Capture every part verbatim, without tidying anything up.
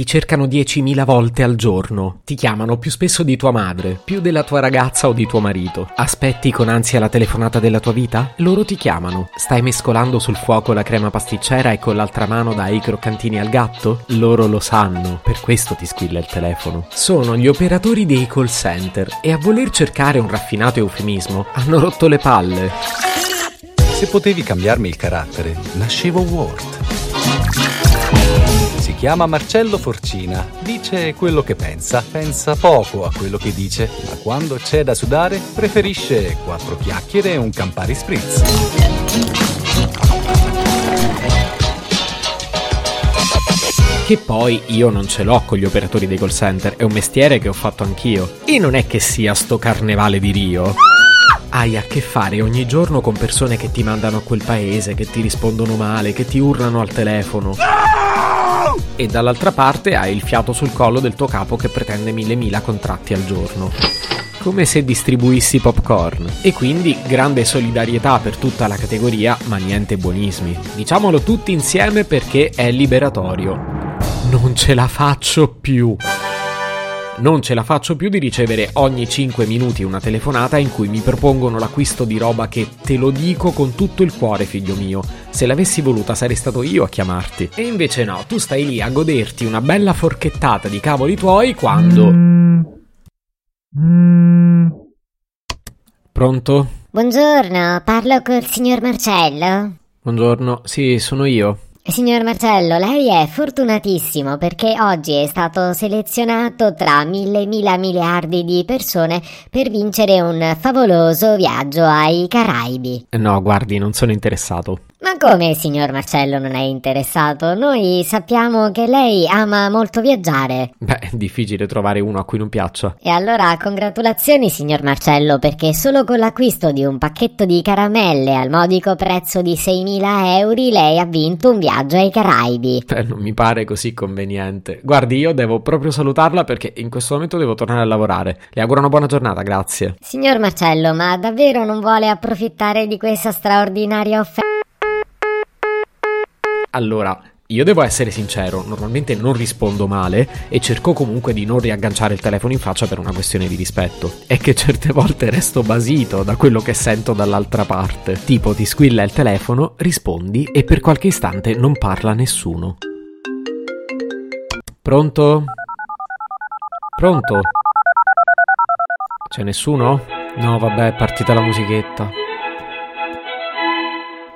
ti cercano diecimila volte al giorno, ti chiamano più spesso di tua madre, più della tua ragazza o di tuo marito. Aspetti con ansia la telefonata della tua vita? Loro ti chiamano. Stai mescolando sul fuoco la crema pasticcera e con l'altra mano dai i croccantini al gatto? Loro lo sanno, per questo ti squilla il telefono. Sono gli operatori dei call center e a voler cercare un raffinato eufemismo hanno rotto le palle. Se potevi cambiarmi il carattere, nascevo Word. Si chiama Marcello Forcina, dice quello che pensa, pensa poco a quello che dice, ma quando c'è da sudare preferisce quattro chiacchiere e un Campari Spritz. Che poi io non ce l'ho con gli operatori dei call center, è un mestiere che ho fatto anch'io, e non è che sia sto carnevale di Rio. Hai a che fare ogni giorno con persone che ti mandano a quel paese, che ti rispondono male, che ti urlano al telefono. E dall'altra parte hai il fiato sul collo del tuo capo che pretende mille mila contratti al giorno. Come se distribuissi popcorn. E quindi grande solidarietà per tutta la categoria, ma niente buonismi. Diciamolo tutti insieme perché è liberatorio. Non ce la faccio più. Non ce la faccio più di ricevere ogni cinque minuti una telefonata in cui mi propongono l'acquisto di roba che, te lo dico con tutto il cuore figlio mio, se l'avessi voluta sarei stato io a chiamarti. E invece no, tu stai lì a goderti una bella forchettata di cavoli tuoi quando... Pronto? Buongiorno, parlo col signor Marcello? Buongiorno, sì, sono io. Signor Marcello, lei è fortunatissimo perché oggi è stato selezionato tra mille mila miliardi di persone per vincere un favoloso viaggio ai Caraibi. No, guardi, non sono interessato. Ma come, signor Marcello, non è interessato? Noi sappiamo che lei ama molto viaggiare. Beh, è difficile trovare uno a cui non piaccia. E allora congratulazioni, signor Marcello, perché solo con l'acquisto di un pacchetto di caramelle al modico prezzo di seimila euro lei ha vinto un viaggio ai Caraibi. Beh, non mi pare così conveniente. Guardi, io devo proprio salutarla perché in questo momento devo tornare a lavorare. Le auguro una buona giornata, grazie. Signor Marcello, ma davvero non vuole approfittare di questa straordinaria offerta? Allora, io devo essere sincero, normalmente non rispondo male e cerco comunque di non riagganciare il telefono in faccia per una questione di rispetto. È che certe volte resto basito da quello che sento dall'altra parte. Tipo ti squilla il telefono, rispondi e per qualche istante non parla nessuno. Pronto? Pronto? C'è nessuno? No, vabbè, è partita la musichetta.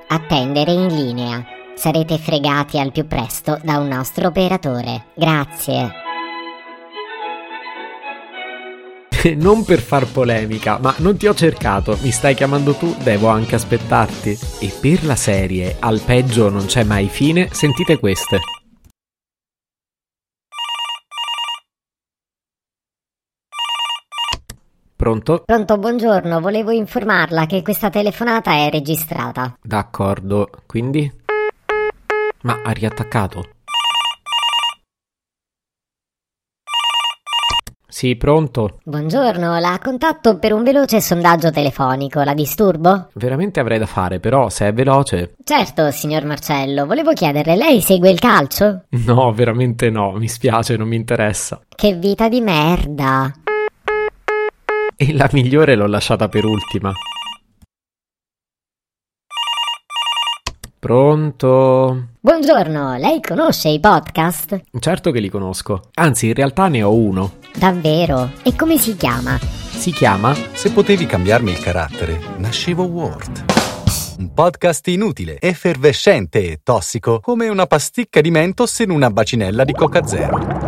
Attendere in linea. Sarete fregati al più presto da un nostro operatore. Grazie. Non per far polemica, ma non ti ho cercato, mi stai chiamando tu, devo anche aspettarti. E per la serie "Al peggio non c'è mai fine", sentite queste. Pronto? Pronto, buongiorno, volevo informarla che questa telefonata è registrata. D'accordo, quindi? Ma ha riattaccato. Sì, pronto? Buongiorno, la contatto per un veloce sondaggio telefonico, la disturbo? Veramente avrei da fare, però se è veloce... Certo, signor Marcello, volevo chiederle, lei segue il calcio? No, veramente no, mi spiace, non mi interessa. Che vita di merda! E la migliore l'ho lasciata per ultima. Pronto? Buongiorno, lei conosce i podcast? Certo che li conosco, anzi in realtà ne ho uno. Davvero? E come si chiama? Si chiama "Se potevi cambiarmi il carattere, nascevo Word". Un podcast inutile, effervescente e tossico, come una pasticca di Mentos in una bacinella di Coca Zero.